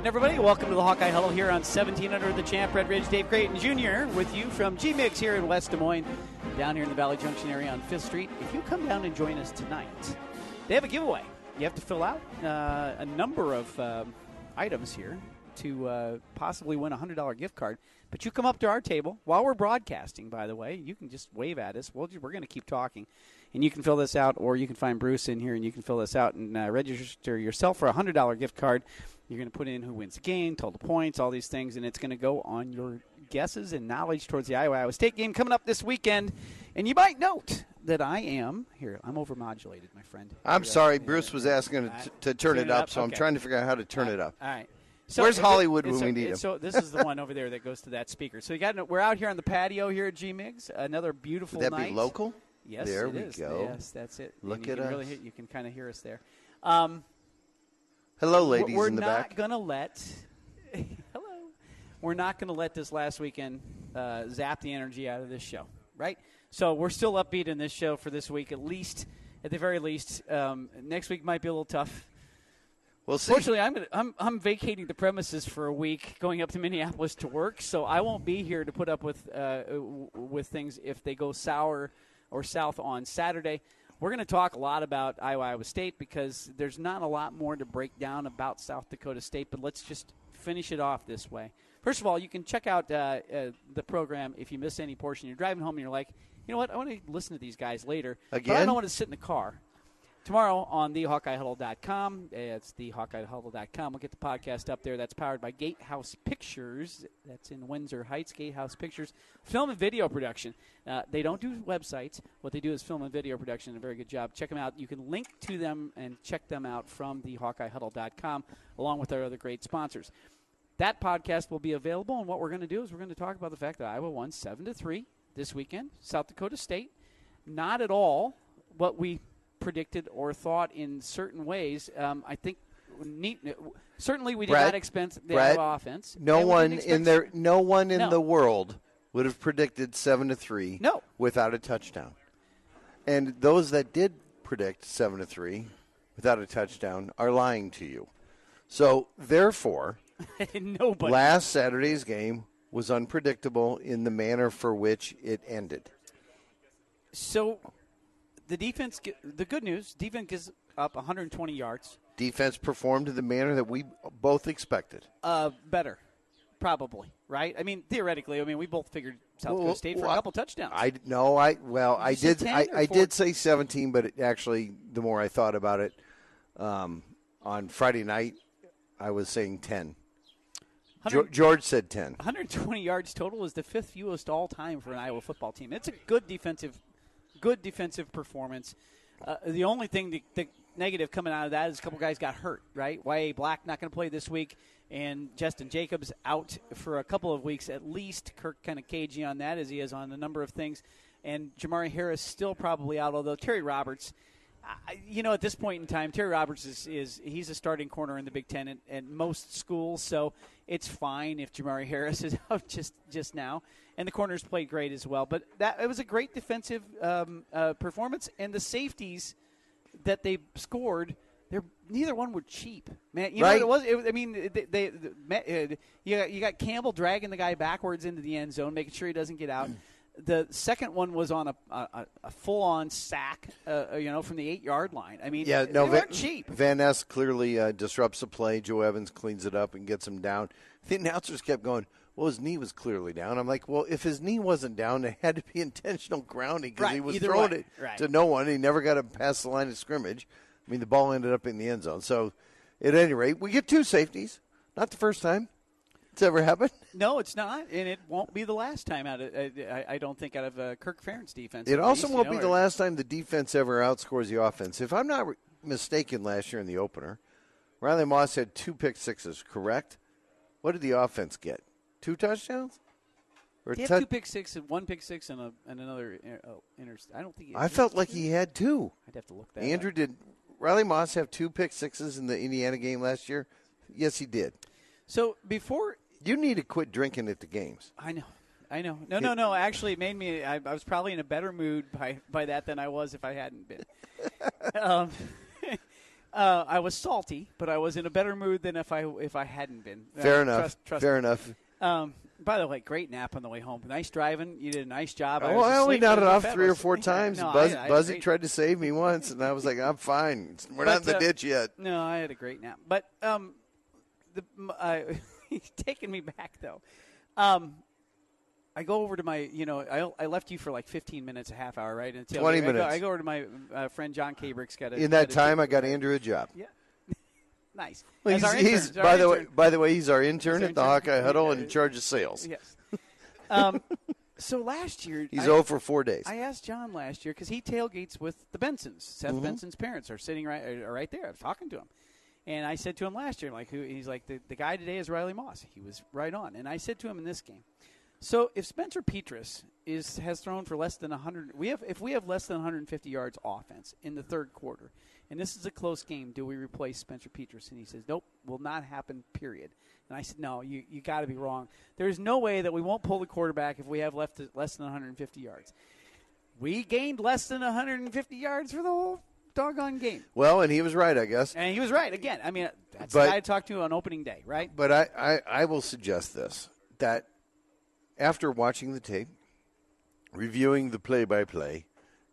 And everybody, welcome to the Hawkeye Huddle here on 1700 The Champ. Red Ridge, Dave Creighton Jr. with you from G-Mix here in West Des Moines, down here in the Valley Junction area on 5th Street. If you come down and join us tonight, they have a giveaway. You have to fill out a number of items here to possibly win a $100 gift card. But you come up to our table while we're broadcasting, by the way. You can just wave at us. We're going to keep talking. And you can fill this out, or you can find Bruce in here, and you can fill this out and register yourself for a $100 gift card. You're going to put in who wins the game, total points, all these things, and it's going to go on your guesses and knowledge towards the Iowa State game coming up this weekend. And you might note that I am – here, I'm overmodulated, my friend. I'm sorry. Bruce was asking to turn it up, so I'm trying to figure out how to turn it up. All right. So where's Hollywood when we need him? So this is the one over there that goes to that speaker. So we're out here on the patio here at G-Mix, another beautiful night. Would that be local? Yes, there we go. Yes, that's it. Look at us. You can kind of hear us there. Hello, ladies in the back. We're not going to let this last weekend zap the energy out of this show, right? So we're still upbeat in this show for this week, at the very least. Next week might be a little tough. We'll see. Fortunately, I'm vacating the premises for a week, going up to Minneapolis to work, so I won't be here to put up with things if they go sour or south on Saturday. We're going to talk a lot about Iowa State because there's not a lot more to break down about South Dakota State, but let's just finish it off this way. First of all, you can check out the program if you miss any portion. You're driving home and you're like, you know what, I want to listen to these guys later. Again? But I don't want to sit in the car. Tomorrow on thehawkeyehuddle.com. It's thehawkeyehuddle.com. We'll get the podcast up there. That's powered by Gatehouse Pictures. That's in Windsor Heights, Gatehouse Pictures. Film and video production. They don't do websites. What they do is film and video production. A very good job. Check them out. You can link to them and check them out from thehawkeyehuddle.com along with our other great sponsors. That podcast will be available, and what we're going to do is we're going to talk about the fact that Iowa won 7-3 this weekend. South Dakota State, not at all what we predicted or thought in certain ways. I think certainly we did not expect the Iowa offense. No one in the world would have predicted 7-3 without a touchdown. And those that did predict 7-3 without a touchdown are lying to you. So therefore, last Saturday's game was unpredictable in the manner for which it ended. So the good news, defense is up 120 yards. Defense performed in the manner that we both expected. Better, probably, right? I mean, theoretically, we both figured South Dakota State for a couple touchdowns. I did say 17, but actually, the more I thought about it, on Friday night, I was saying 10. George said 10. 120 yards total is the fifth fewest all time for an Iowa football team. It's a good defensive performance. The only thing the negative coming out of that is a couple guys got hurt, right? Y.A. Black not going to play this week, and Justin Jacobs out for a couple of weeks at least. Kirk kind of cagey on that as he is on a number of things. And Jamari Harris still probably out, although Terry Roberts, at this point in time, Terry Roberts he's a starting corner in the Big Ten at most schools, so it's fine if Jamari Harris is out just now. And the corners played great as well. But it was a great defensive performance. And the safeties that they scored, neither one were cheap. Man, you know what it was? You got Campbell dragging the guy backwards into the end zone, making sure he doesn't get out. The second one was on a full-on sack, from the 8-yard line. They weren't cheap. Van Ness clearly disrupts the play. Joe Evans cleans it up and gets him down. The announcers kept going, well, his knee was clearly down. I'm like, well, if his knee wasn't down, it had to be intentional grounding because he was throwing it to no one. He never got it past the line of scrimmage. The ball ended up in the end zone. So, at any rate, we get two safeties. Not the first time it's ever happened. No, it's not, and it won't be the last time out of I don't think out of Kirk Ferentz defense. It also won't be the last time the defense ever outscores the offense. If I'm not mistaken, last year in the opener, Riley Moss had 2 pick sixes, correct? What did the offense get? 2 touchdowns? Or he had 2 pick six and 1 pick six and another interception. I don't think. I felt like he had 2. I'd have to look that. Andrew up. Did Riley Moss have 2 pick sixes in the Indiana game last year? Yes, he did. So before. You need to quit drinking at the games. I know. No. Actually, it made me – I was probably in a better mood by that than I was if I hadn't been. I was salty, but I was in a better mood than if I hadn't been. Fair enough. By the way, great nap on the way home. Nice driving. You did a nice job. Well, I only nodded off three or four times. No, Buzzy tried to save me once, and I was like, I'm fine. We're not in the ditch yet. No, I had a great nap. But he's taking me back, though. I go over to my, I left you for like 15 minutes, a half hour, right? Until 20 minutes. I go over to my friend John Kabrick's. In that time, I got Andrew a job. Yeah. Nice. Well, by the way, he's our intern at the Hawkeye Huddle and in charge of sales. Yes. So last year he's 0 for 4 days. I asked John last year because he tailgates with the Bensons. Seth Benson's parents are sitting right there. I was talking to him, and I said to him last year, like, who? He's like, the guy today is Riley Moss. He was right on, and I said to him in this game, so if Spencer Petras has thrown for less than 100, if we have less than 150 yards offense in the third quarter. And this is a close game. Do we replace Spencer Petras? And he says, nope, will not happen, period. And I said, no, you got to be wrong. There's no way that we won't pull the quarterback if we have less than 150 yards. We gained less than 150 yards for the whole doggone game. Well, and he was right, I guess. And he was right again. I mean, that's the guy I talked to on opening day, right? But I will suggest this, that after watching the tape, reviewing the play-by-play,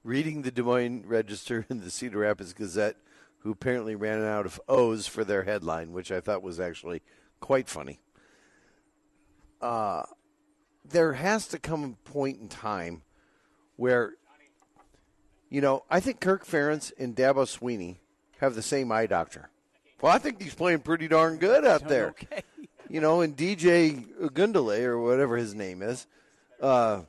reading the Des Moines Register and the Cedar Rapids Gazette, who apparently ran out of O's for their headline, which I thought was actually quite funny. There has to come a point in time where, I think Kirk Ferentz and Dabo Swinney have the same eye doctor. Well, I think he's playing pretty darn good out there. Okay. And DJ Ugundele, or whatever his name is, the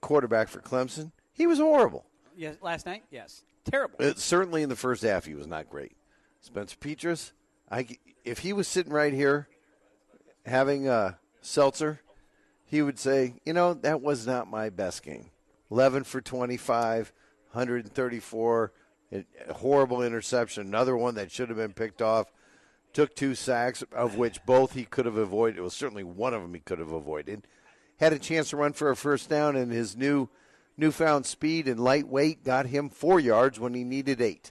quarterback for Clemson, he was horrible. Yes, last night, yes. Terrible. Certainly in the first half, he was not great. Spencer Petras, if he was sitting right here having a seltzer, he would say, that was not my best game. 11 for 25, 134, a horrible interception, another one that should have been picked off, took two sacks, of which both he could have avoided. It was certainly one of them he could have avoided. Had a chance to run for a first down, and his newfound speed and lightweight got him 4 yards when he needed 8.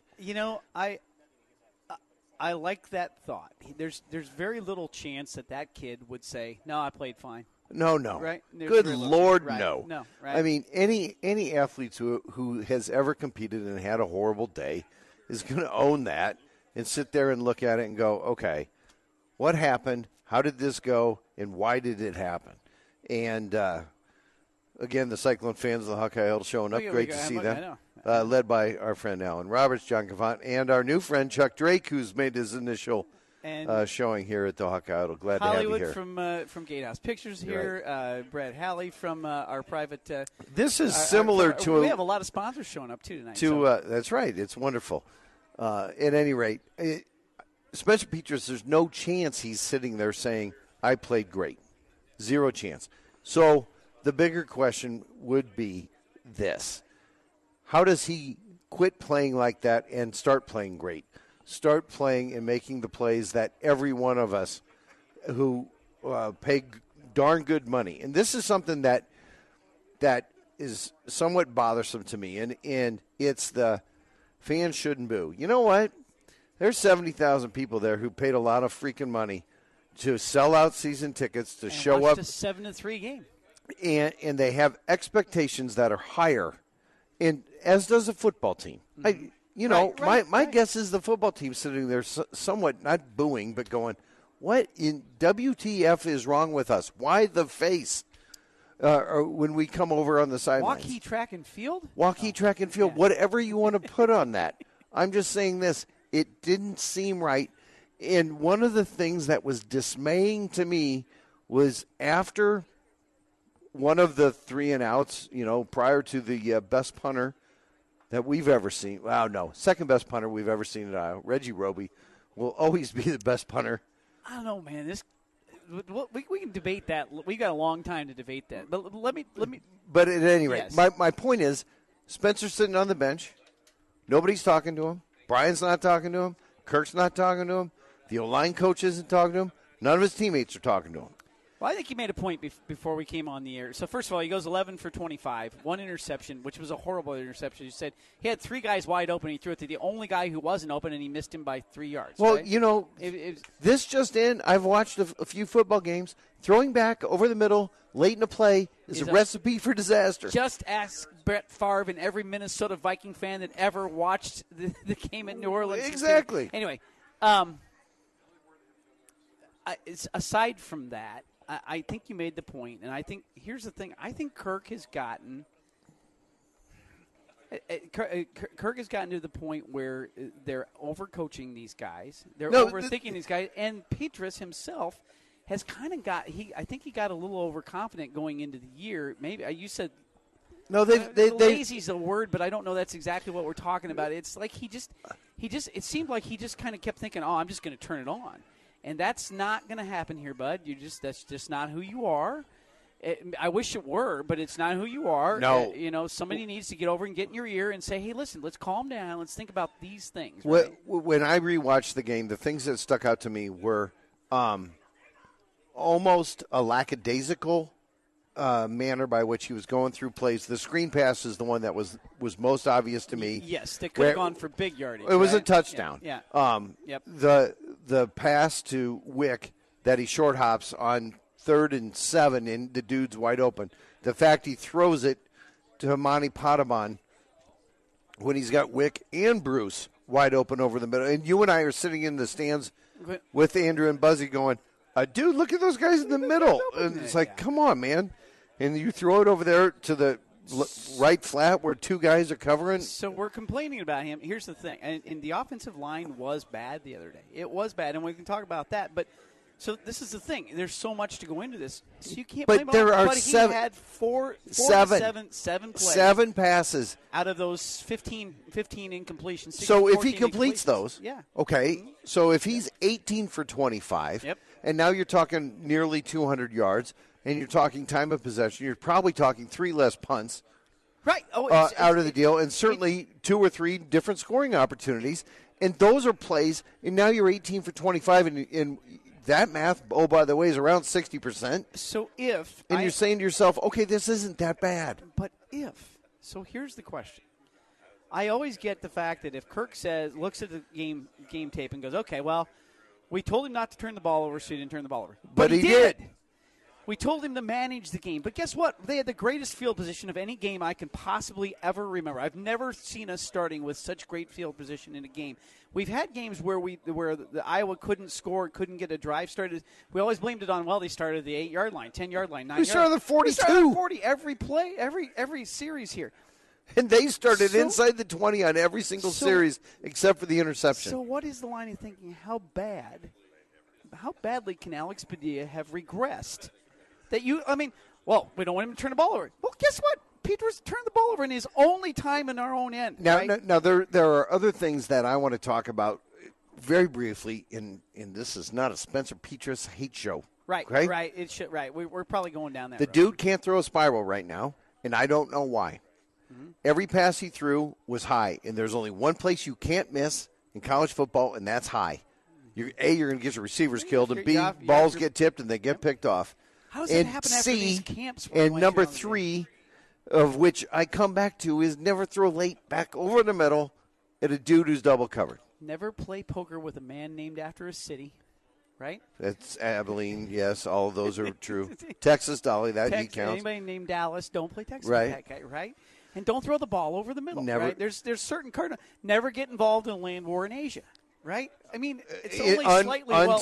I like that thought. There's very little chance that kid would say, "No, I played fine." No. Right? Good Lord, right. No. Right? I mean, any athlete who has ever competed and had a horrible day is going to own that and sit there and look at it and go, "Okay, what happened? How did this go? And why did it happen?" And again, the Cyclone fans of the Hawkeye Huddle showing up. Great to see them. Led by our friend Alan Roberts, John Cavant, and our new friend Chuck Drake, who's made his initial showing here at the Hawkeye Huddle. Glad to have you here. Hollywood from Gatehouse Pictures here. Right. Brad Halley from our private. This is similar to. We have a lot of sponsors showing up too tonight. That's right. It's wonderful. At any rate, Spencer Petras, there's no chance he's sitting there saying, "I played great." Zero chance. So. The bigger question would be this. How does he quit playing like that and start playing great? Start playing and making the plays that every one of us who pay darn good money. And this is something that is somewhat bothersome to me, and it's the fans shouldn't boo. You know what? There's 70,000 people there who paid a lot of freaking money to sell out season tickets to show up. It's a 7-3 game. And they have expectations that are higher, and as does the football team. My guess is the football team sitting there somewhat not booing but going, what in WTF is wrong with us? Why the face when we come over on the sidelines? Waukee track and field? Waukee track and field, yeah. Whatever you want to put on that. I'm just saying this. It didn't seem right. And one of the things that was dismaying to me was after – one of the 3-and-outs, prior to the best punter that we've ever seen. Wow, no, second best punter we've ever seen at Iowa. Reggie Roby will always be the best punter. I don't know, man. We can debate that. We got a long time to debate that. But let me. But at any rate, yes. My point is, Spencer's sitting on the bench. Nobody's talking to him. Brian's not talking to him. Kirk's not talking to him. The O-line coach isn't talking to him. None of his teammates are talking to him. Well, I think he made a point before we came on the air. So, first of all, he goes 11 for 25, one interception, which was a horrible interception. You said he had three guys wide open. He threw it to the only guy who wasn't open, and he missed him by 3 yards. Well, right? You know, this just in, I've watched a few football games. Throwing back over the middle late in a play is a recipe for disaster. Just ask Brett Favre and every Minnesota Viking fan that ever watched the game at New Orleans. Exactly. Anyway, aside from that, I think you made the point, and I think here's the thing. I think Kirk has gotten to the point where they're overcoaching these guys. They're overthinking these guys, and Petras himself has kind of got. I think he got a little overconfident going into the year. Maybe you said no. Lazy's a word, but I don't know that's exactly what we're talking about. It's like he just. It seemed like he just kind of kept thinking, "Oh, I'm just going to turn it on." And that's not going to happen here, bud. That's just not who you are. I wish it were, but it's not who you are. No. Somebody needs to get over and get in your ear and say, hey, listen, let's calm down. Let's think about these things. Right? When I rewatched the game, the things that stuck out to me were almost a lackadaisical manner by which he was going through plays. The screen pass is the one that was most obvious to me. Yes, that could have gone for big yardage. It was a touchdown. Yeah. Yep. The pass to Wick that he short hops on 3rd and 7, and the dude's wide open. The fact he throws it to Hamani Potamon when he's got Wick and Bruce wide open over the middle. And you and I are sitting in the stands with Andrew and Buzzy going, dude, look at those guys in the middle. And it's like, come on, man. And you throw it over there to the right flat where two guys are covering. So we're complaining about him. Here's the thing. And the offensive line was bad the other day. It was bad, and we can talk about that. But so this is the thing. There's so much to go into this. So you can't blame him. But he had seven plays. 7 passes. Out of those 15 incompletions. So if he completes those. Yeah. Okay. Mm-hmm. So if he's 18 for 25. Yep. And now you're talking nearly 200 yards. And you're talking time of possession. You're probably talking 3 less punts, right? Out of the deal, and certainly 2 or 3 different scoring opportunities. And those are plays. And now you're 18 for 25, and that math, oh by the way, is around 60%. So you're saying to yourself, okay, this isn't that bad. But here's the question. I always get the fact that if Kirk looks at the game tape and goes, okay, well, we told him not to turn the ball over, so he didn't turn the ball over, but he did. We told him to manage the game. But guess what? They had the greatest field position of any game I can possibly ever remember. I've never seen us starting with such great field position in a game. We've had games where the Iowa couldn't score, couldn't get a drive started. We always blamed it on, well, they started at the 8-yard line, 10-yard line, 9-yard line. We started at the 42. We started at 40 every play, every series here. And they started inside the 20 on every single series except for the interception. So what is the line of thinking? How badly can Alex Padilla have regressed? We don't want him to turn the ball over. Well, guess what? Petras turned the ball over in his only time in our own end. Now, right? Now there are other things that I want to talk about very briefly, and this is not a Spencer Petras hate show. Right, okay? Right. It should, right. We're probably going down that road. The dude can't throw a spiral right now, and I don't know why. Mm-hmm. Every pass he threw was high, and there's only one place you can't miss in college football, and that's high. You're going to get your receivers killed, and B, balls get tipped, and they get picked off. How does that happen after these camps? And number 3, of which I come back to, is never throw late back over the middle at a dude who's double covered. Never play poker with a man named after a city, right? That's Abilene, yes. All of those are true. Texas Dolly, that he counts. Anybody named Dallas, don't play Texas. Right. Guy, right? And don't throw the ball over the middle. Never. Right? There's certain cardinal. Never get involved in a land war in Asia, right? I mean, it's only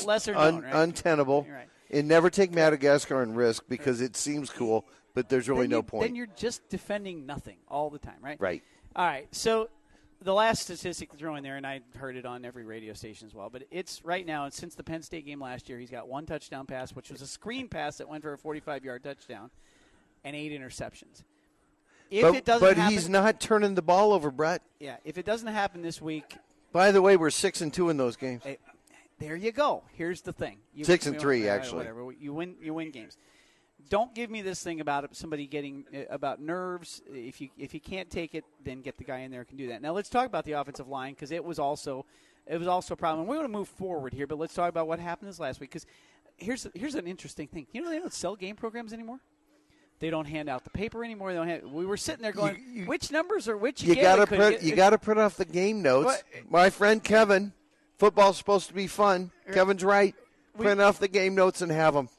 lesser known, right? Untenable. Right. And never take Madagascar in risk because it seems cool, but there's really no point. Then you're just defending nothing all the time, right? Right. All right, so the last statistic to throw in there, and I heard it on every radio station as well, but it's right now, and since the Penn State game last year, he's got 1 touchdown pass, which was a screen pass that went for a 45-yard touchdown, and 8 interceptions. But he's not turning the ball over, Brett. Yeah, if it doesn't happen this week. By the way, we're 6-2 in those games. There you go. Here's the thing. 6-3, actually. Whatever. You win games. Don't give me this thing about somebody getting about nerves. If you can't take it, then get the guy in there who can do that. Now let's talk about the offensive line because it was also a problem. We want to move forward here, but let's talk about what happened this last week because here's an interesting thing. You know they don't sell game programs anymore. They don't hand out the paper anymore. They don't have, we were sitting there going, which numbers are which? You got to print off the game notes. But, my friend Kevin, football's supposed to be fun. Kevin's right. Print off the game notes and have them.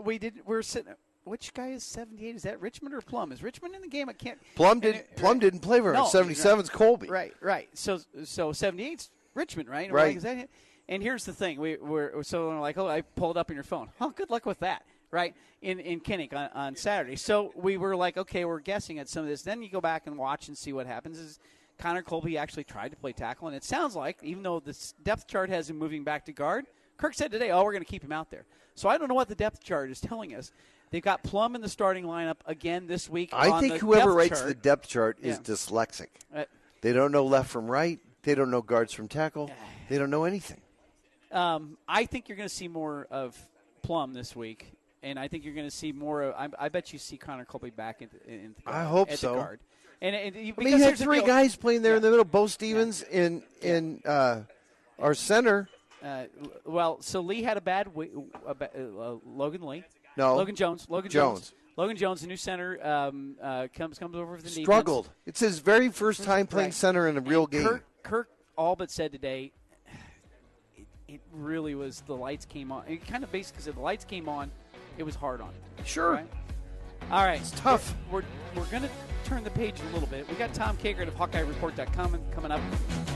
We're sitting. Which guy is 78? Is that Richmond or Plum? Is Richmond in the game? I can't. Plum didn't play very much. 77's Colby. Right. So 78's Richmond, right? Right. Like, is that it? And here's the thing. We're like, oh, I pulled up on your phone. Oh, good luck with that. Right, in Kinnick on Saturday. So we were like, okay, we're guessing at some of this. Then you go back and watch and see what happens. Is Connor Colby actually tried to play tackle? And it sounds like, even though the depth chart has him moving back to guard, Kirk said today, we're going to keep him out there. So I don't know what the depth chart is telling us. They've got Plum in the starting lineup again this week. I think whoever writes the depth chart is dyslexic. They don't know left from right. They don't know guards from tackle. They don't know anything. I think you're going to see more of Plum this week. And I think you're going to see more of – I bet you see Connor Colby back in the guard. I hope so. The guard. And you had three guys playing there in the middle, Bo Stevens in our center. So Lee had a bad Logan Lee. No. Logan Jones. Jones. Logan Jones, the new center, comes over with the defense. Struggled. It's his very first time playing center in a real game. Kirk all but said today it really was the lights came on. It kind of basically said the lights came on. It was hard on it. Sure. All right. It's tough. We're going to turn the page a little bit. We got Tom Kaker of HawkeyeReport.com coming up,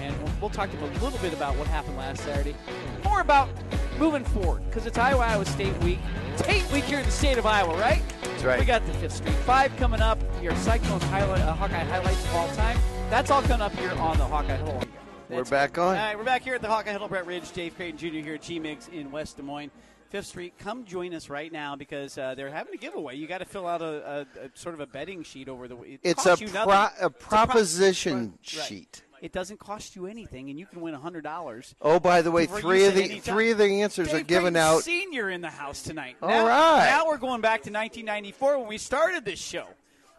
and we'll talk to him a little bit about what happened last Saturday. More about moving forward, because it's Iowa State Week. It's 8 week here in the state of Iowa, right? That's right. We got the 5th Street 5 coming up, your Cyclone Hawkeye highlights of all time. That's all coming up here on the Hawkeye Huddle. We're back on. All right, we're back here at the Hawkeye Huddle. Brett Ridge, Dave Creighton Jr. here at G-Mix in West Des Moines. 5th Street, come join us right now because they're having a giveaway. You got to fill out a sort of a betting sheet over the week. It's a proposition sheet. Right. It doesn't cost you anything, and you can win $100. Oh, by the way, three of the answers are given out. Senior in the house tonight. All right. Now we're going back to 1994 when we started this show.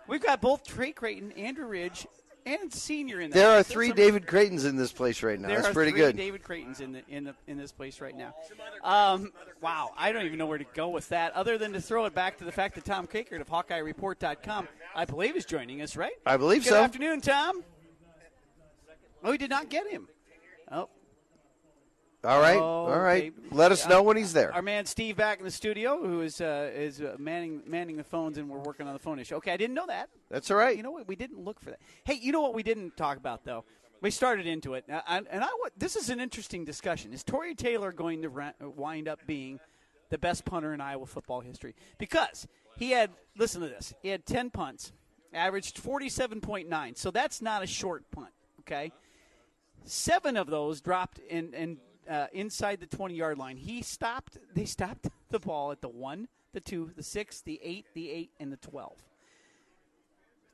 We've got both Trey Creighton, Andrew Ridge, and Senior in the house. There are three David Creightons in this place right now. That's pretty good. There are three David Creightons in this place right now. Wow, I don't even know where to go with that other than to throw it back to the fact that Tom Kaker of HawkeyeReport.com, I believe, is joining us, right? I believe so. Good afternoon, Tom. Oh, we did not get him. Oh. All right. Baby. Let us know when he's there. Our man Steve back in the studio, who is manning the phones, and we're working on the phone issue. Okay, I didn't know that. That's all right. You know what? We didn't look for that. Hey, you know what we didn't talk about though? We started into it, this is an interesting discussion. Is Tory Taylor going to wind up being the best punter in Iowa football history? Because he had, listen to this, he had 10 punts, averaged 47.9. So that's not a short punt. Okay, 7 of those dropped in inside the 20-yard line. They stopped the ball at the 1, the 2, the 6, the 8, and the 12.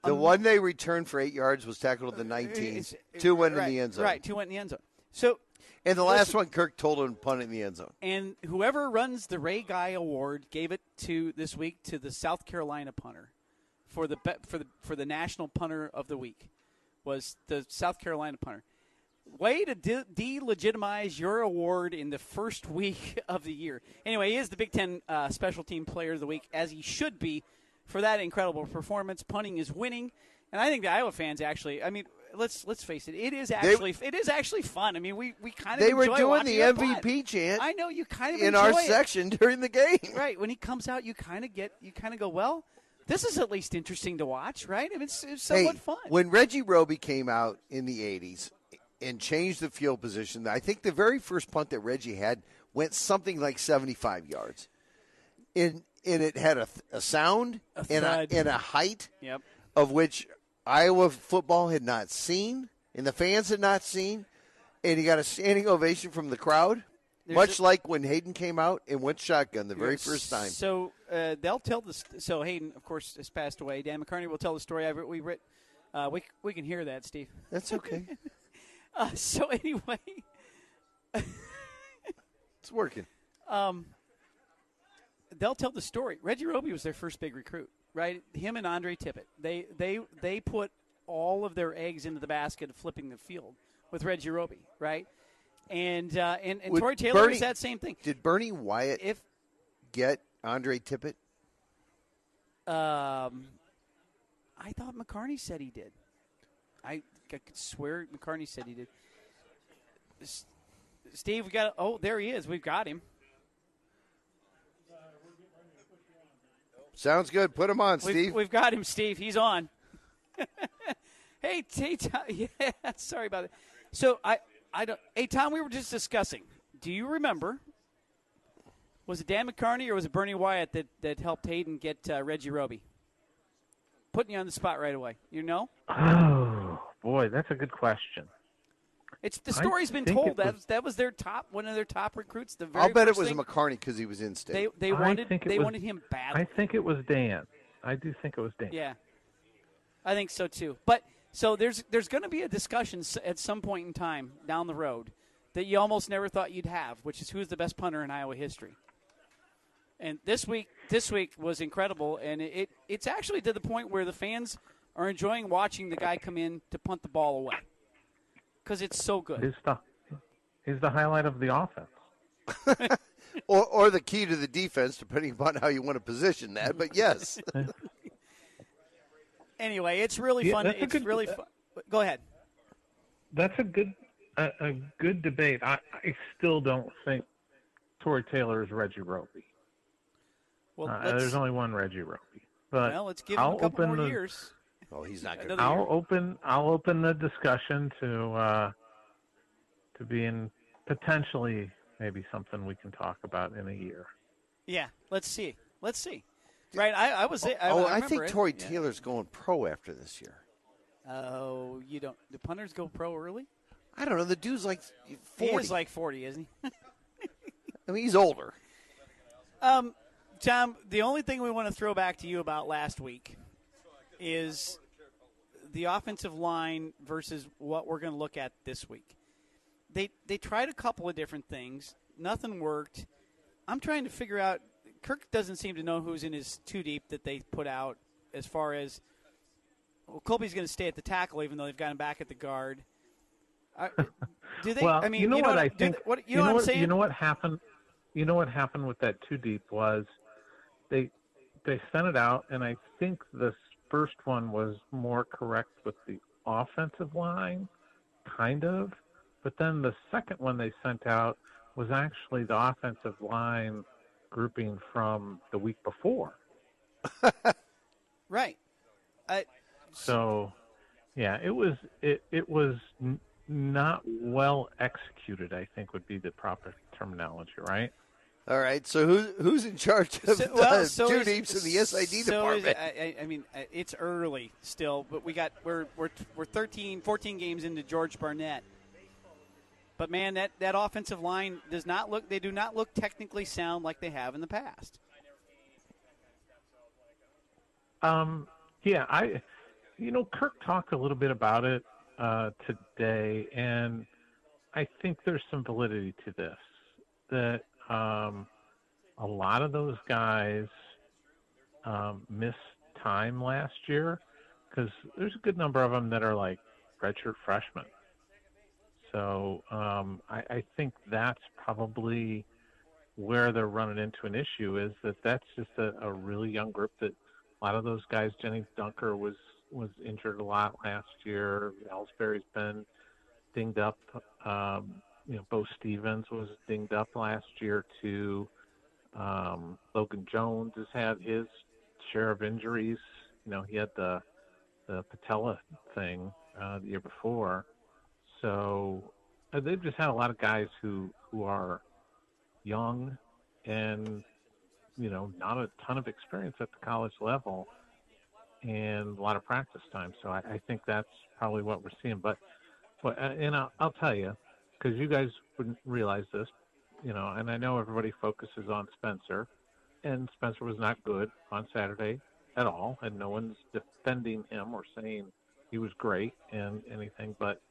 The one they returned for 8 yards was tackled at the 19. Two went in the end zone. Right, 2 went in the end zone. So, and the last one, Kirk told him to punt in the end zone. And whoever runs the Ray Guy Award gave it this week to the South Carolina punter for the National Punter of the Week was the South Carolina punter. Way to delegitimize your award in the first week of the year. Anyway, he is the Big Ten Special Team Player of the Week, as he should be, for that incredible performance. Punting is winning, and I think the Iowa fans actually. I mean, let's face it. It is actually fun. I mean, we kind of enjoy watching. They were doing the MVP chant. I know you kind of in enjoy our section during the game. Right when he comes out, you kind of go well. This is at least interesting to watch, right? I mean, it's somewhat fun. When Reggie Roby came out in the 80s. And changed the field position. I think the very first punt that Reggie had went something like 75 yards. And it had a sound and a height of which Iowa football had not seen and the fans had not seen. And he got a standing ovation from the crowd, much like when Hayden came out and went shotgun the very first time. So they'll tell this. So Hayden, of course, has passed away. Dan McCarney will tell the story. We can hear that, Steve. That's okay. So anyway, it's working. They'll tell the story. Reggie Roby was their first big recruit, right? Him and Andre Tippett. They put all of their eggs into the basket of flipping the field with Reggie Roby, right? And Tory Taylor was that same thing. Did Bernie Wyatt get Andre Tippett? I thought McCarney said he did. I could swear McCarney said he did. Steve, we got – oh, there he is. We've got him. Sounds good. Put him on, Steve. We've got him, Steve. He's on. Hey, Tom. Yeah, sorry about that. So, I don't – hey, Tom, we were just discussing. Do you remember – was it Dan McCarney or was it Bernie Wyatt that helped Hayden get Reggie Roby? Putting you on the spot right away. You know? Oh, boy, that's a good question. It's the story's been told. That was their top, one of their top recruits. The very I'll bet it was McCarney because he was in state. They wanted him badly. I think it was Dan. I do think it was Dan. Yeah, I think so too. But so there's going to be a discussion at some point in time down the road that you almost never thought you'd have, which is who's the best punter in Iowa history. And this week was incredible, and it's actually to the point where the fans are enjoying watching the guy come in to punt the ball away because it's so good. He's the highlight of the offense. or the key to the defense, depending upon how you want to position that, but yes. Anyway, it's really fun. It's really fun. Go ahead. That's a good debate. I still don't think Tory Taylor is Reggie Roby. Well, there's only one Reggie Roby. But well, let's give him a couple more years. Oh, he's not going to. I'll open the discussion to being potentially maybe something we can talk about in a year. Yeah, let's see. Right, I was. I think Tory Taylor's going pro after this year. Oh, you don't? Do punters go pro early? I don't know. The dude's like 40. He is like 40, isn't he? I mean, he's older. Tom, the only thing we want to throw back to you about last week is the offensive line versus what we're going to look at this week. They tried a couple of different things. Nothing worked. I'm trying to figure out. Kirk doesn't seem to know who's in his two deep that they put out as far as, well, Colby's going to stay at the tackle even though they've got him back at the guard. Do they? Well, I mean, you know what I think? You know what I'm saying? You know what happened? You know what happened with that two deep was they sent it out, and I think this first one was more correct with the offensive line, kind of. But then the second one they sent out was actually the offensive line grouping from the week before. Right. So, yeah, it was not well executed, I think, would be the proper terminology, right? All right, so who's in charge of two deeps in the SID department? I mean, it's early still, but we're 13, 14 games into George Barnett. But man, that offensive line do not look technically sound like they have in the past. Yeah, Kirk talked a little bit about it today, and I think there's some validity to this. That a lot of those guys missed time last year because there's a good number of them that are like redshirt freshmen. So I think that's probably where they're running into an issue is that's just a really young group that a lot of those guys. Jennings Dunker was injured a lot last year. Ellsbury's been dinged up. Bo Stevens was dinged up last year too. Logan Jones has had his share of injuries. You know, he had the patella thing the year before. So they've just had a lot of guys who are young and, you know, not a ton of experience at the college level and a lot of practice time. So I think that's probably what we're seeing. But and I'll tell you, because you guys wouldn't realize this, you know, and I know everybody focuses on Spencer, and Spencer was not good on Saturday at all, and no one's defending him or saying he was great and anything, but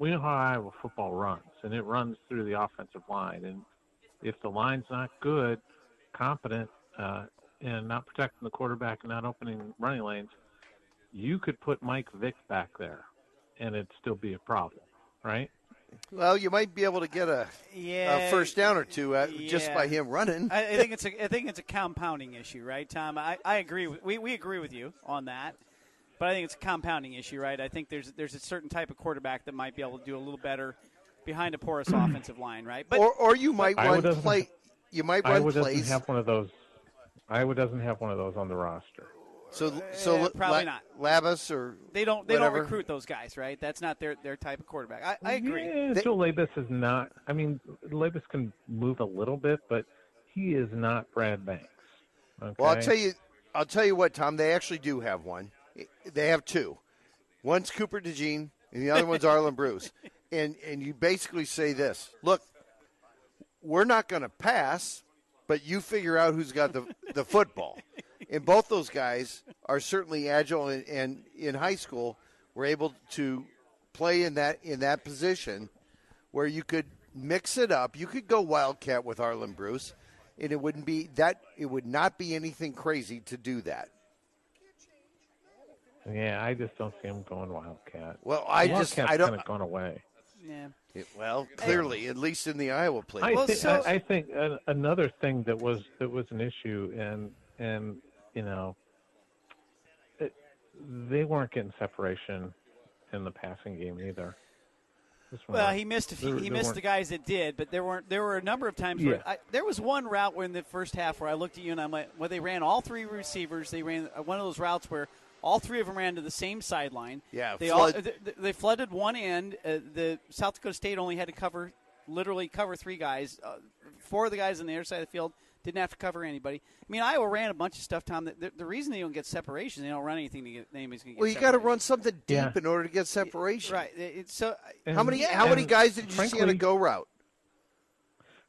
we know how Iowa football runs, and it runs through the offensive line, and if the line's not good, competent, and not protecting the quarterback and not opening running lanes, you could put Mike Vick back there, and it'd still be a problem, right? Well, you might be able to get a first down or two just by him running. I think it's a compounding issue, right, Tom? I agree. We agree with you on that, but I think it's a compounding issue, right? I think there's a certain type of quarterback that might be able to do a little better behind a porous offensive line, right? But or you might want to play. You might run plays. Iowa doesn't have one of those. Iowa doesn't have one of those on the roster. So probably not. Labus or they don't recruit those guys, right? That's not their type of quarterback. I agree. Yeah, Joe Labus is not. I mean, Labus can move a little bit, but he is not Brad Banks. Okay? Well, I'll tell you what, Tom. They actually do have one. They have two. One's Cooper DeJean, and the other one's Arland Bruce. And you basically say this: look, we're not going to pass, but you figure out who's got the football. And both those guys are certainly agile and in high school were able to play in that position where you could mix it up. You could go wildcat with Arland Bruce, and it would not be anything crazy to do that. Yeah, I just don't see him going wildcat. Well, I kind of gone away. Yeah. Well, clearly, at least in the Iowa play. I think another thing that was an issue, and you know, they weren't getting separation in the passing game either. Well, he missed the guys that did, but there were a number of times where there was one route where in the first half where I looked at you and I'm like, well, they ran all three receivers. They ran one of those routes where all three of them ran to the same sideline. Yeah, they flooded one end. The South Dakota State only had to cover three guys. Four of the guys on the other side of the field didn't have to cover anybody. I mean, Iowa ran a bunch of stuff, Tom. The reason they don't get separation, they don't run anything to get anybody's going to get. Well, you got to run something deep in order to get separation, right? So how many guys did you see on a go route?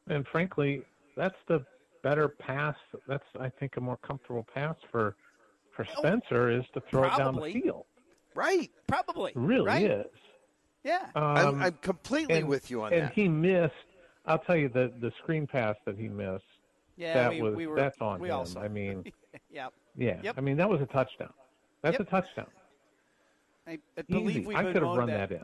And frankly, that's the better pass. That's, I think, a more comfortable pass for. For Spencer is to throw it down the field. Right. Probably. Really is. Yeah. I'm completely with you on that. And he missed, I'll tell you, the screen pass that he missed. Yeah, that's on him. Also. I mean, I mean, that was a touchdown. That's a touchdown. I believe easy. I could have run that in.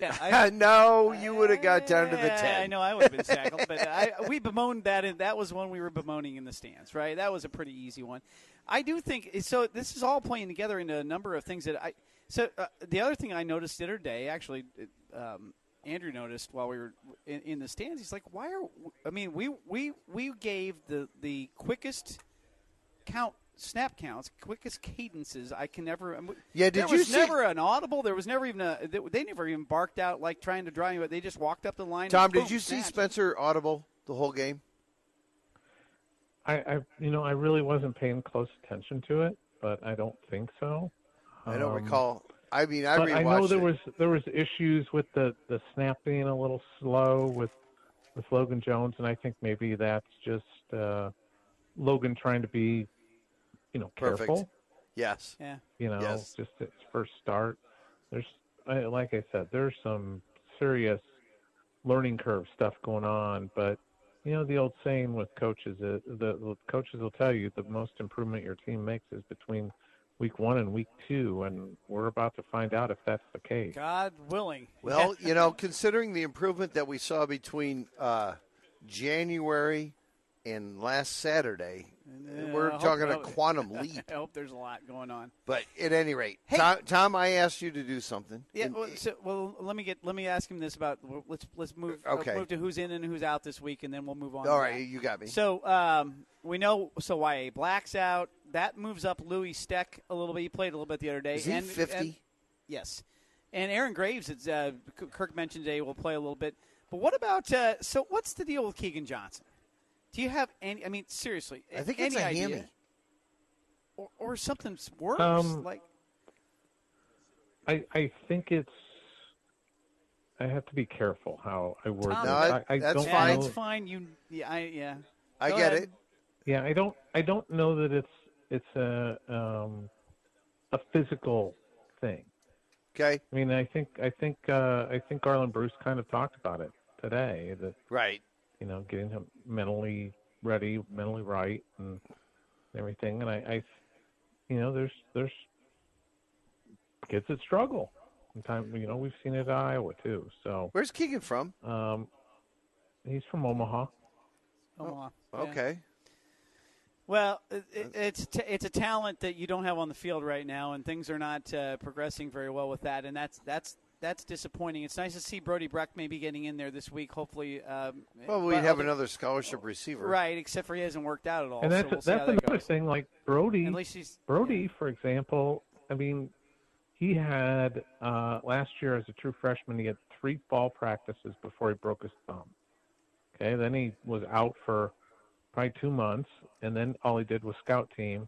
Yeah, no, you would have got down to the 10. I know I would have been tackled, but we bemoaned that, and that was one we were bemoaning in the stands, right? That was a pretty easy one. I do think so. This is all playing together into a number of things that I. So the other thing I noticed the other day, actually, Andrew noticed while we were in the stands. He's like, "Why are? I mean, we gave the quickest count." Snap counts, quickest cadences I can ever. Yeah, did you see? There was never an audible. There was never even a. They never even barked out like trying to draw you. They just walked up the line. Tom, and boom, did you see Spencer audible the whole game? I really wasn't paying close attention to it, but I don't think so. I don't recall. I mean, I know there was issues with the snap being a little slow with Logan Jones, and I think maybe that's just Logan trying to be. You know, careful. Perfect. Yes. Yeah. You know, just its first start. There's, like I said, there's some serious learning curve stuff going on. But you know, the old saying with coaches, the coaches will tell you the most improvement your team makes is between week 1 and week 2, and we're about to find out if that's the case. God willing. Well, you know, considering the improvement that we saw between January. And last Saturday, we're talking a quantum leap. I hope there's a lot going on. But at any rate, hey, Tom, I asked you to do something. Yeah. Let me ask him this about. Let's move. Okay. Move to who's in and who's out this week, and then we'll move on. All right, you got me. So we know. So YA Black's out. That moves up Louis Steck a little bit. He played a little bit the other day. Is he 50? Yes. And Aaron Graves, Kirk mentioned today, will play a little bit. But what about? So what's the deal with Keegan Johnson? Do you have any? I mean, seriously, I think it's a hammy, or something's worse. Like, I think it's. I have to be careful how I word that. No, I that's don't fine. Know. It's fine. I get ahead. It. Yeah, I don't know that it's a physical thing. Okay. I mean, I think Arland Bruce kind of talked about it today. Right. You know, getting him mentally ready, mentally right, and everything. And I you know, there's kids that struggle. Sometimes, you know, we've seen it at Iowa too. So where's Keegan from? He's from Omaha. Omaha. Oh, okay. Yeah. Well, it's a talent that you don't have on the field right now, and things are not progressing very well with that, and that's disappointing. It's nice to see Brody Brecht maybe getting in there this week. Hopefully, well, we'd have another scholarship receiver, right? Except for he hasn't worked out at all. And that's so that's another thing. Like Brody, at least he's, for example. I mean, he had last year as a true freshman, he had 3 fall practices before he broke his thumb. Okay, then he was out for probably 2 months, and then all he did was scout team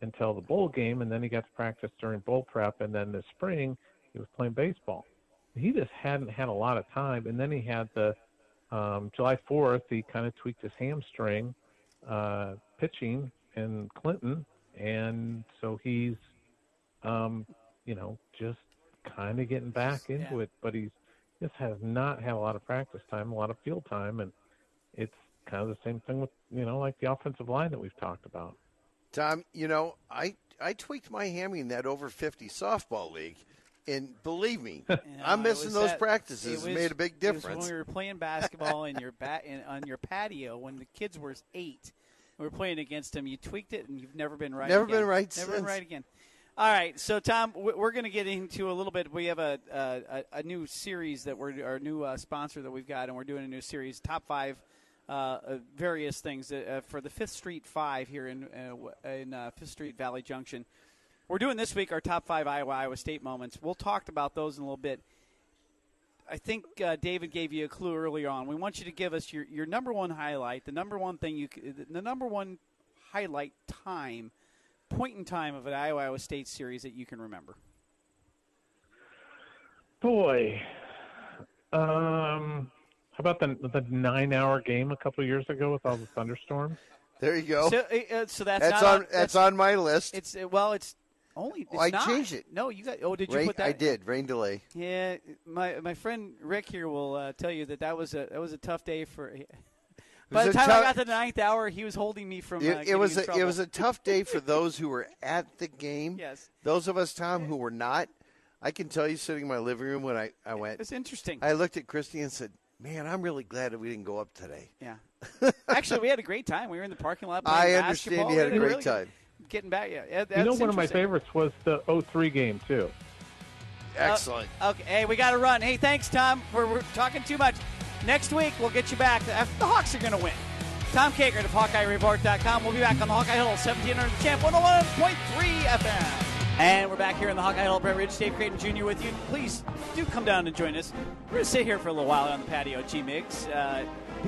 until the bowl game, and then he got to practice during bowl prep, and then this spring he was playing baseball. He just hadn't had a lot of time, and then he had the July 4th, he kind of tweaked his hamstring pitching in Clinton, and so he's you know, just kind of getting back into it, but he's just has not had a lot of practice time, a lot of field time, and it's kind of the same thing with, you know, like the offensive line that we've talked about. Tom, you know, I tweaked my hammy in that over 50 softball league, and believe me, I'm missing those practices. It made a big difference. It was when we were playing basketball on your patio when the kids were 8, we were playing against them. You tweaked it, and you've never been right. Never again. Been right. Never since. Been right again. All right, so Tom, we're going to get into a little bit. We have a new series that we're our new sponsor that we've got, and we're doing a new series, top 5, various things for the Fifth Street 5 here in Fifth Street Valley Junction. We're doing this week our top 5 Iowa State moments. We'll talk about those in a little bit. I think David gave you a clue earlier on. We want you to give us your number one highlight, the number one thing the number one highlight time. Point in time of an Iowa State series that you can remember? Boy, how about the 9-hour game a couple of years ago with all the thunderstorms? There you go. So that's not that's on my list. It's I changed it. No, you got. Oh, did you put that? I did. Rain delay. Yeah, my friend Rick here will tell you that was a tough day for. By the time I got to the 9th hour, he was holding me from it was a tough day for those who were at the game. Yes. Those of us, Tom, who were not, I can tell you sitting in my living room when I went. It's interesting. I looked at Christy and said, man, I'm really glad that we didn't go up today. Yeah. Actually, we had a great time. We were in the parking lot playing basketball. I understand you had a great time. Getting back, yeah. You know, one of my favorites was the 0-3 game, too. Excellent. Okay, hey, we got to run. Hey, thanks, Tom. We're talking too much. Next week, we'll get you back. The Hawks are going to win. Tom Kaker of HawkeyeReport.com. We'll be back on the Hawkeye Huddle, 1700 The Champ, 101.3 FM. And we're back here in the Hawkeye Huddle. Brett Ridge, Dave Creighton Jr. with you. Please do come down and join us. We're going to sit here for a little while on the patio at G-Mix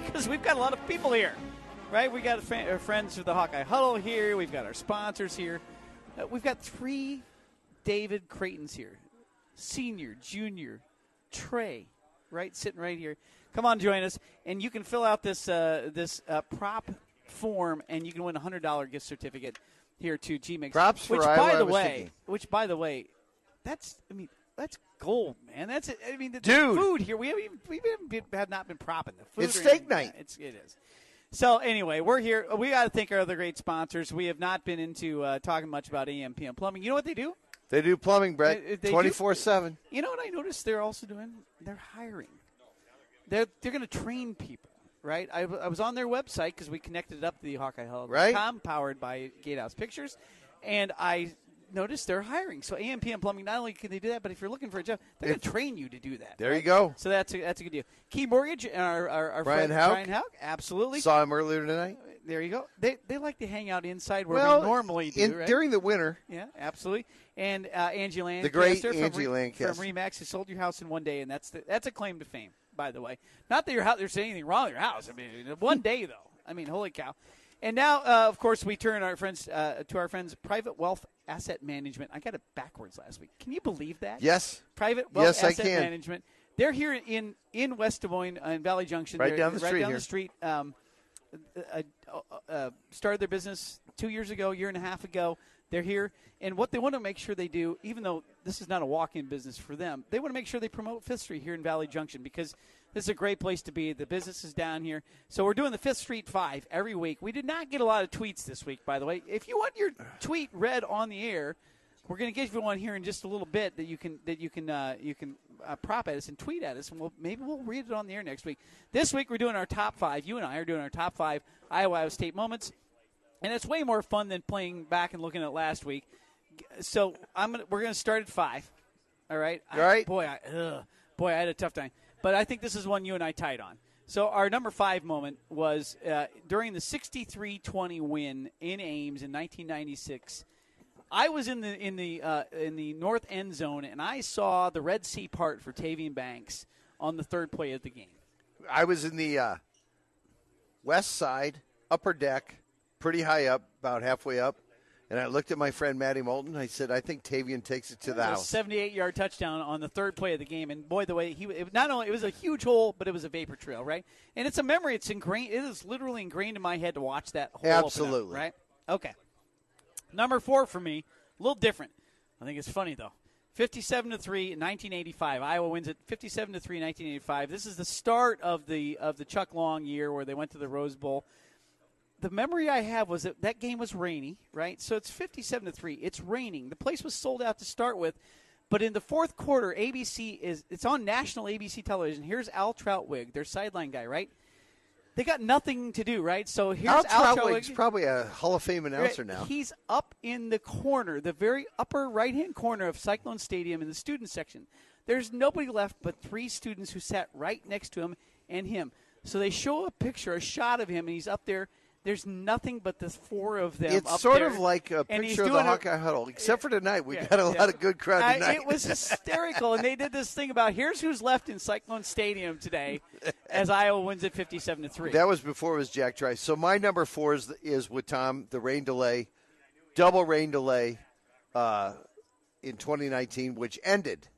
because we've got a lot of people here, right? We've got our friends of the Hawkeye Huddle here. We've got our sponsors here. We've got 3 David Creightons here, Senior, Junior, Trey, right, sitting right here. Come on, join us, and you can fill out this this prop form, and you can win a $100 gift certificate here to G-Mix. Props for Iowa, Which, by the way, that's gold, man. That's it. I mean, the food here. We have not been propping the food. It's steak night. It is. So anyway, we're here. We got to thank our other great sponsors. We have not been into talking much about AMPM Plumbing. You know what they do? They do plumbing, Brett, 24/7. You know what I noticed? They're also doing. They're hiring. They're going to train people, right? I was on their website because we connected it up to the HawkeyeHuddle.com, powered by Gatehouse Pictures, and I noticed they're hiring. So AMPM Plumbing, not only can they do that, but if you're looking for a job, they're going to train you to do that. There you go. So that's a good deal. Key Mortgage and our friend Brian Houck, absolutely. Saw him earlier tonight. There you go. They like to hang out inside where they normally do, right? During the winter. Yeah, absolutely. And Angie Lancaster. The great Angie Lancaster. From RE/MAX, who sold your house in one day, and that's a claim to fame. By the way, not that there's anything wrong with your house. I mean, one day though. I mean, holy cow! And now, of course, we turn to our friends, Private Wealth Asset Management. I got it backwards last week. Can you believe that? Yes. Private Wealth Asset Management. They're here in West Des Moines in Valley Junction, right down the street. Started their business 2 years ago, year and a half ago. They're here, and what they want to make sure they do, even though this is not a walk-in business for them, they want to make sure they promote Fifth Street here in Valley Junction because this is a great place to be. The business is down here. So we're doing the Fifth Street 5 every week. We did not get a lot of tweets this week, by the way. If you want your tweet read on the air, We're going to give you one here in just a little bit that you can prop at us and tweet at us, and maybe we'll read it on the air next week. This week we're doing our top five. You and I are doing our top five Iowa State moments, and it's way more fun than playing back and looking at last week. So we're gonna start at five. All right. I had a tough time, but I think this is one you and I tied on. So our number five moment was during the 63-20 win in Ames in 1996. I was in the north end zone, and I saw the Red Sea part for Tavian Banks on the third play of the game. I was in the west side, upper deck, pretty high up, about halfway up, and I looked at my friend Matty Moulton. I said, I think Tavian takes it to the house. A 78-yard touchdown on the third play of the game, and boy, the way it was a huge hole, but it was a vapor trail, right? And it's a memory. It's ingrained. It is literally ingrained in my head to watch that hole. Absolutely. Open up, right? Okay. Number four for me, a little different. I think it's funny, though. 57-3 in 1985. Iowa wins it 57-3 in 1985. This is the start of the Chuck Long year where they went to the Rose Bowl. The memory I have was that game was rainy, right? So it's 57-3. It's raining. The place was sold out to start with. But in the fourth quarter, it's on national ABC television. Here's Al Troutwig, their sideline guy, right? They got nothing to do, right? So here's Al Troutwig's probably a Hall of Fame announcer now. He's up in the corner, the very upper right-hand corner of Cyclone Stadium in the student section. There's nobody left but three students who sat right next to him and him. So they show a shot of him, and he's up there. There's nothing but the four of them. It's up sort there. Of like a picture of the Hawkeye Huddle, except for tonight. We got a lot of good crowd tonight. It was hysterical, and they did this thing about here's who's left in Cyclone Stadium today as Iowa wins it 57-3. That was before it was Jack Trice. So my number four is with Tom, the rain delay, double rain delay in 2019, which ended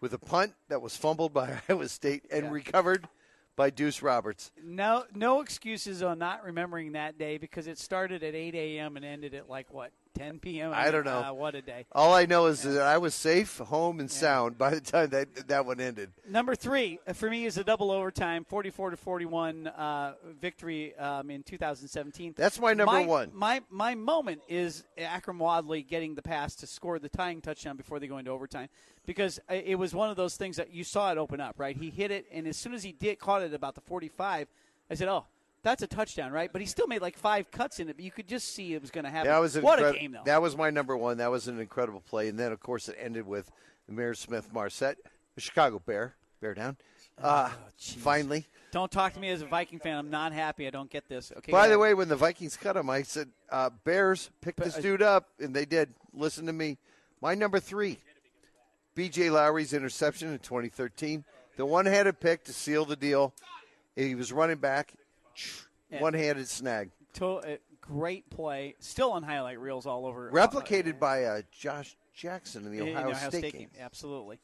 with a punt that was fumbled by Iowa State and recovered by Deuce Roberts. No excuses on not remembering that day because it started at 8 a.m. and ended at 10 p.m.? I don't know. What a day. All I know is that I was safe, home, and sound by the time that one ended. Number three for me is a double overtime, 44-41 victory in 2017. That's my number one. My moment is Akram Wadley getting the pass to score the tying touchdown before they go into overtime. Because it was one of those things that you saw it open up, right? He hit it, and as soon as he caught it about the 45, I said, oh, that's a touchdown, right? But he still made 5 cuts in it, but you could just see it was going to happen. What a game, though. That was my number one. That was an incredible play. And then, of course, it ended with Amir Smith-Marset, the Chicago Bear. Bear down. Finally. Don't talk to me as a Viking fan. I'm not happy. I don't get this. Okay. By the way, when the Vikings cut him, I said, Bears, pick this dude up, and they did. Listen to me. My number three. B.J. Lowry's interception in 2013, the one-handed pick to seal the deal. He was running back, one-handed snag. Great play, still on highlight reels all over. Replicated by Josh Jackson in the Ohio State game. Absolutely.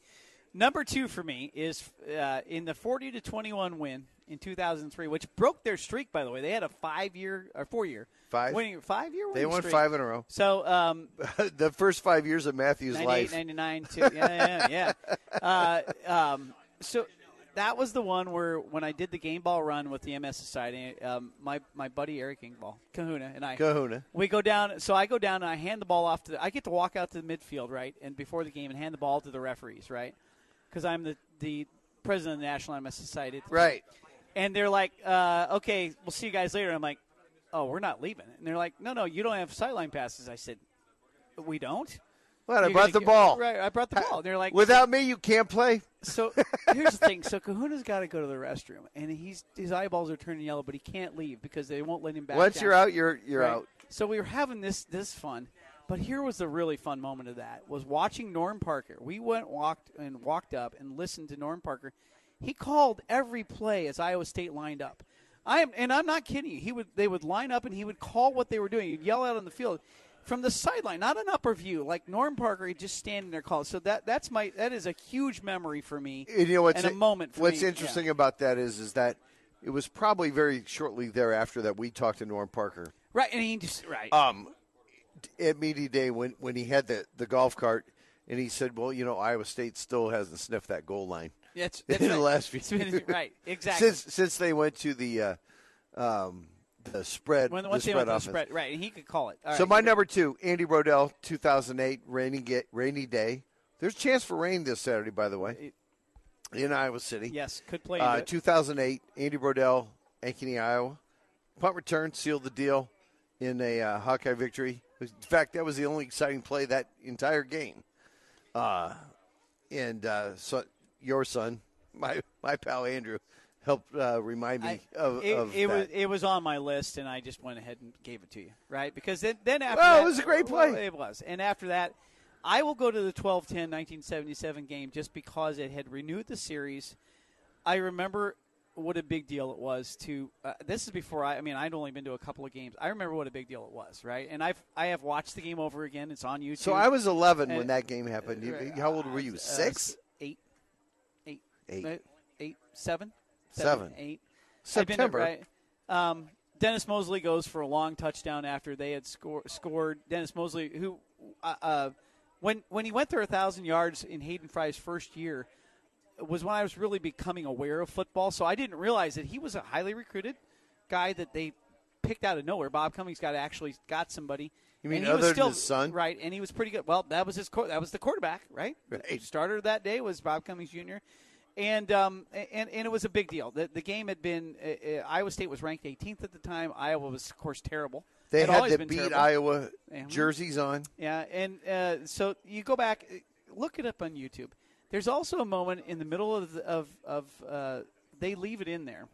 Number two for me is in the 40-21 win in 2003, which broke their streak. By the way, they had a 5-year winning. They won streak. 5 in a row. So the first 5 years of Matthew's 98, life, 99, so that was the one where when I did the game ball run with the MS Society, my buddy Eric Kingball Kahuna and I. Kahuna. We go down. So I go down and I hand the ball off to. I get to walk out to the midfield, right, and before the game and hand the ball to the referees, right. Because I'm the president of the National MS Society. Right. And they're like, okay, we'll see you guys later. And I'm like, oh, we're not leaving. And they're like, no, you don't have sideline passes. I said, we don't? Well, I brought the ball. Right, I brought the ball. And they're like, without me, you can't play. So here's the thing. So Kahuna's got to go to the restroom. And his eyeballs are turning yellow, but he can't leave because they won't let him back Once down. You're out, you're right? out. So we were having this fun. But here was the really fun moment of that, was watching Norm Parker. We walked up and listened to Norm Parker. He called every play as Iowa State lined up. I'm not kidding you. They would line up, and he would call what they were doing. He'd yell out on the field from the sideline, not an upper view. Like Norm Parker, he'd just stand in there call. So that is a huge memory for me and a moment for me. What's interesting about that is that it was probably very shortly thereafter that we talked to Norm Parker. Right, and he just – right. At media day when he had the golf cart, and he said, well, Iowa State still hasn't sniffed that goal line. That's in the last few years. Right, exactly. Since they went to the the spread. Once they went to the spread, right, and he could call it. All so right, my number two, Andy Brodell, 2008 rainy day. There's a chance for rain this Saturday, by the way, in Iowa City. Yes, could play. 2008, Andy Brodell, Ankeny, Iowa. Punt return sealed the deal in a Hawkeye victory. In fact, that was the only exciting play that entire game. So your son, my pal Andrew, helped remind me of that. It was on my list, and I just went ahead and gave it to you, right? Because then after that, it was a great play. It was. And after that, I will go to the 12-10 1977 game just because it had renewed the series. I remember what a big deal it was to this is before I'd only been to a couple of games. I remember what a big deal it was, right? And I have watched the game over again. It's on YouTube. So I was 11 when that game happened. How old were you? 6? 8, 7. September. Right? Dennis Mosley goes for a long touchdown after they had scored. Dennis Mosley, who when he went through 1,000 yards in Hayden Fry's first year, was when I was really becoming aware of football. So I didn't realize that he was a highly recruited guy that they picked out of nowhere. Bob Cummings got somebody. You mean other than his son? Right, and he was pretty good. Well, that was the quarterback, right? The starter that day was Bob Cummings Jr. And it was a big deal. The game had been Iowa State was ranked 18th at the time. Iowa was, of course, terrible. They had the beat Iowa jerseys on. Yeah, and so you go back, look it up on YouTube. There's also a moment in the middle of they leave it in there.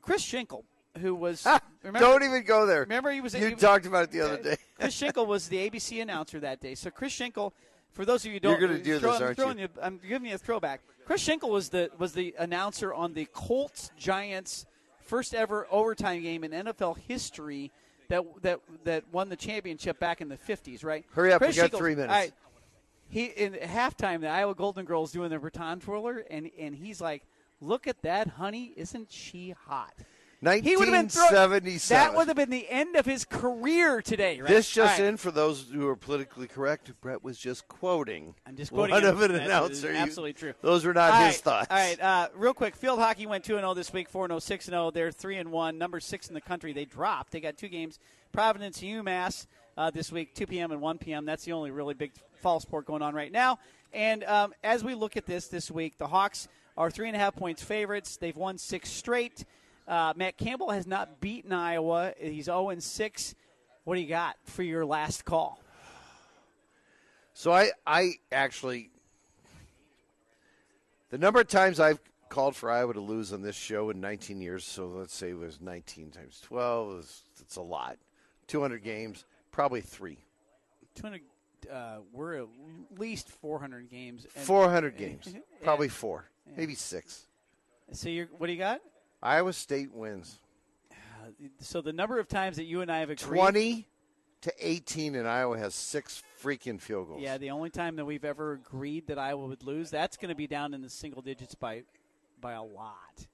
Chris Schenkel, who was don't even go there. Remember he was you talked about it the other day. Chris Schenkel was the ABC announcer that day. So Chris Schenkel, for those of you who don't, you're going to do this, aren't you? I'm giving you a throwback. Chris Schenkel was the announcer on the Colts-Giants first ever overtime game in NFL history that won the championship back in the 50s. Right? Hurry up! Chris Schenkel, 3 minutes. All right. He in halftime, the Iowa Golden Girls doing their baton twirler, and he's like, "Look at that, honey! Isn't she hot?" 1977. That would have been the end of his career today, right? This just in for those who are politically correct. Brett was just quoting. I'm just quoting one of an announcer. Absolutely true. Those were not his thoughts. All right, real quick. Field hockey went 2-0 this week, 4-0, 6-0. They're 3-1, number 6 in the country. They dropped. They got two games. Providence, UMass. This week, 2 p.m. and 1 p.m. That's the only really big fall sport going on right now. And as we look at this week, the Hawks are 3.5 points favorites. They've won 6 straight. Matt Campbell has not beaten Iowa. He's 0-6. What do you got for your last call? So I actually – the number of times I've called for Iowa to lose on this show in 19 years, so let's say it was 19 times 12. It's a lot. 200 games. Probably 3. 200. We're at least 400 games. 400 games. Probably 4. Yeah. Maybe 6. So what do you got? Iowa State wins. So the number of times that you and I have agreed. 20-18, and Iowa has 6 freaking field goals. Yeah, the only time that we've ever agreed that Iowa would lose, that's going to be down in the single digits by a lot.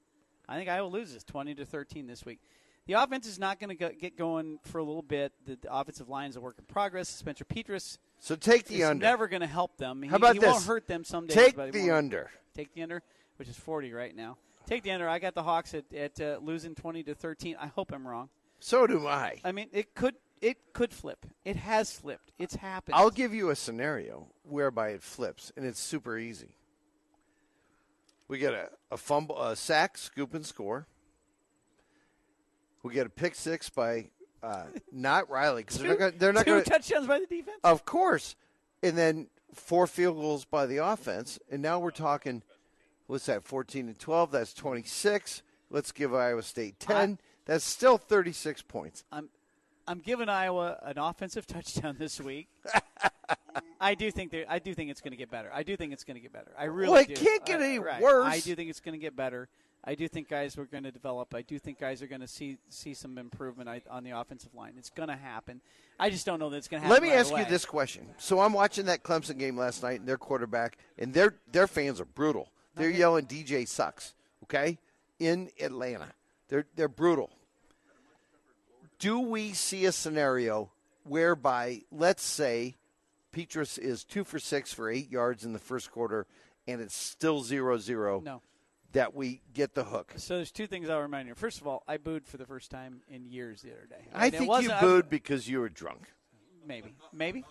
I think Iowa loses 20-13 this week. The offense is not going to get going for a little bit. The offensive line is a work in progress. Spencer Petras is under. Never going to help them. How about this? He won't hurt them some days. Take the under. Take the under, which is 40 right now. Take the under. I got the Hawks at losing 20-13. I hope I'm wrong. So do I. I mean, it could flip. It has flipped. It's happened. I'll give you a scenario whereby it flips, and it's super easy. We get a fumble, a sack, scoop, and score. We get a pick six by not Riley. Two touchdowns by the defense? Of course. And then 4 field goals by the offense. And now we're talking, what's that, 14-12? That's 26. Let's give Iowa State 10. That's still 36 points. I'm giving Iowa an offensive touchdown this week. I do think it's going to get better. I really do. Well, it can't get any worse. I do think it's going to get better. I do think guys are going to develop. I do think guys are going to see some improvement on the offensive line. It's going to happen. I just don't know that it's going to happen. Let me ask you this question. So I'm watching that Clemson game last night, and their quarterback, and their fans are brutal. They're yelling, "DJ sucks," okay, in Atlanta. They're brutal. Do we see a scenario whereby, let's say, Petras is 2 for 6 for 8 yards in the first quarter, and it's still 0-0? No. that we get the hook. So there's two things I'll remind you. First of all, I booed for the first time in years the other day. I think you booed because you were drunk. Maybe.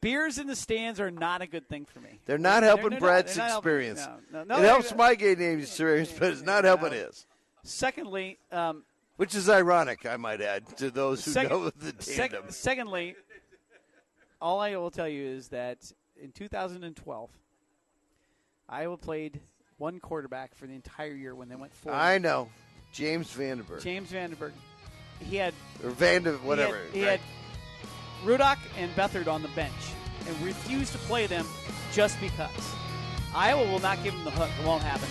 Beers in the stands are not a good thing for me. They're not helping Brad's experience. It helps my gay name experience, but it's not helping his. Secondly, which is ironic, I might add, to those who know the tandem. Secondly, all I will tell you is that in 2012, Iowa played one quarterback for the entire year when they went 4-0. I know. James Vandenberg. He had – or Vandenberg, whatever. He had Rudock and Beathard on the bench and refused to play them just because. Iowa will not give them the hook. It won't happen.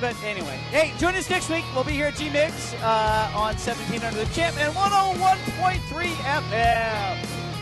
But anyway. Hey, join us next week. We'll be here at G-Mix on 1700 The Champ and 101.3 FM.